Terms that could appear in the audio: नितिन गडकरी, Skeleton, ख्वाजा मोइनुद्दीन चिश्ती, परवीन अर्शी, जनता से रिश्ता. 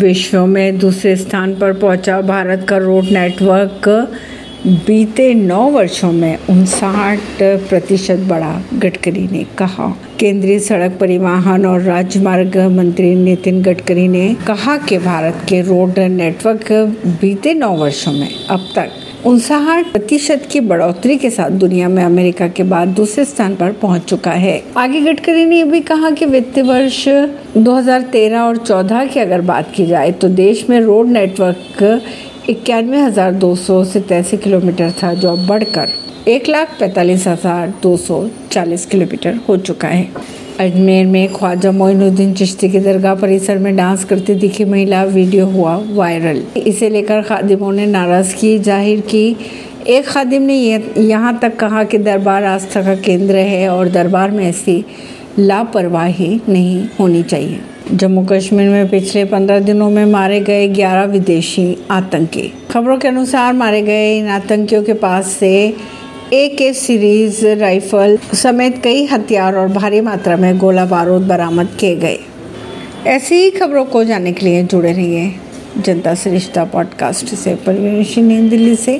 विश्व में दूसरे स्थान पर पहुंचा भारत का रोड नेटवर्क बीते 9 वर्षों में 59% बढ़ा, गडकरी ने कहा। केंद्रीय सड़क परिवहन और राजमार्ग मंत्री नितिन गडकरी ने कहा कि भारत के रोड नेटवर्क बीते 9 वर्षों में अब तक 59% की बढ़ोतरी के साथ दुनिया में अमेरिका के बाद दूसरे स्थान पर पहुंच चुका है। आगे गडकरी ने भी कहा कि वित्तीय वर्ष 2013 और 14 की अगर बात की जाए तो देश में रोड नेटवर्क 91,287 किलोमीटर था, जो बढ़कर 1,45,240 किलोमीटर हो चुका है। अजमेर में ख्वाजा मोइनुद्दीन चिश्ती की दरगाह परिसर में डांस करती दिखी महिला, वीडियो हुआ वायरल। इसे लेकर खादिमों ने नाराजगी जाहिर की। एक खादिम ने यहाँ तक कहा कि दरबार आस्था का केंद्र है और दरबार में ऐसी लापरवाही नहीं होनी चाहिए। जम्मू कश्मीर में पिछले 15 दिनों में मारे गए 11 विदेशी आतंकी। खबरों के अनुसार मारे गए इन आतंकियों के पास से AK सीरीज राइफल समेत कई हथियार और भारी मात्रा में गोला बारूद बरामद किए गए। ऐसी ही खबरों को जानने के लिए जुड़े रहिए जनता से रिश्ता पॉडकास्ट से। परवीन अर्शी, नई दिल्ली से।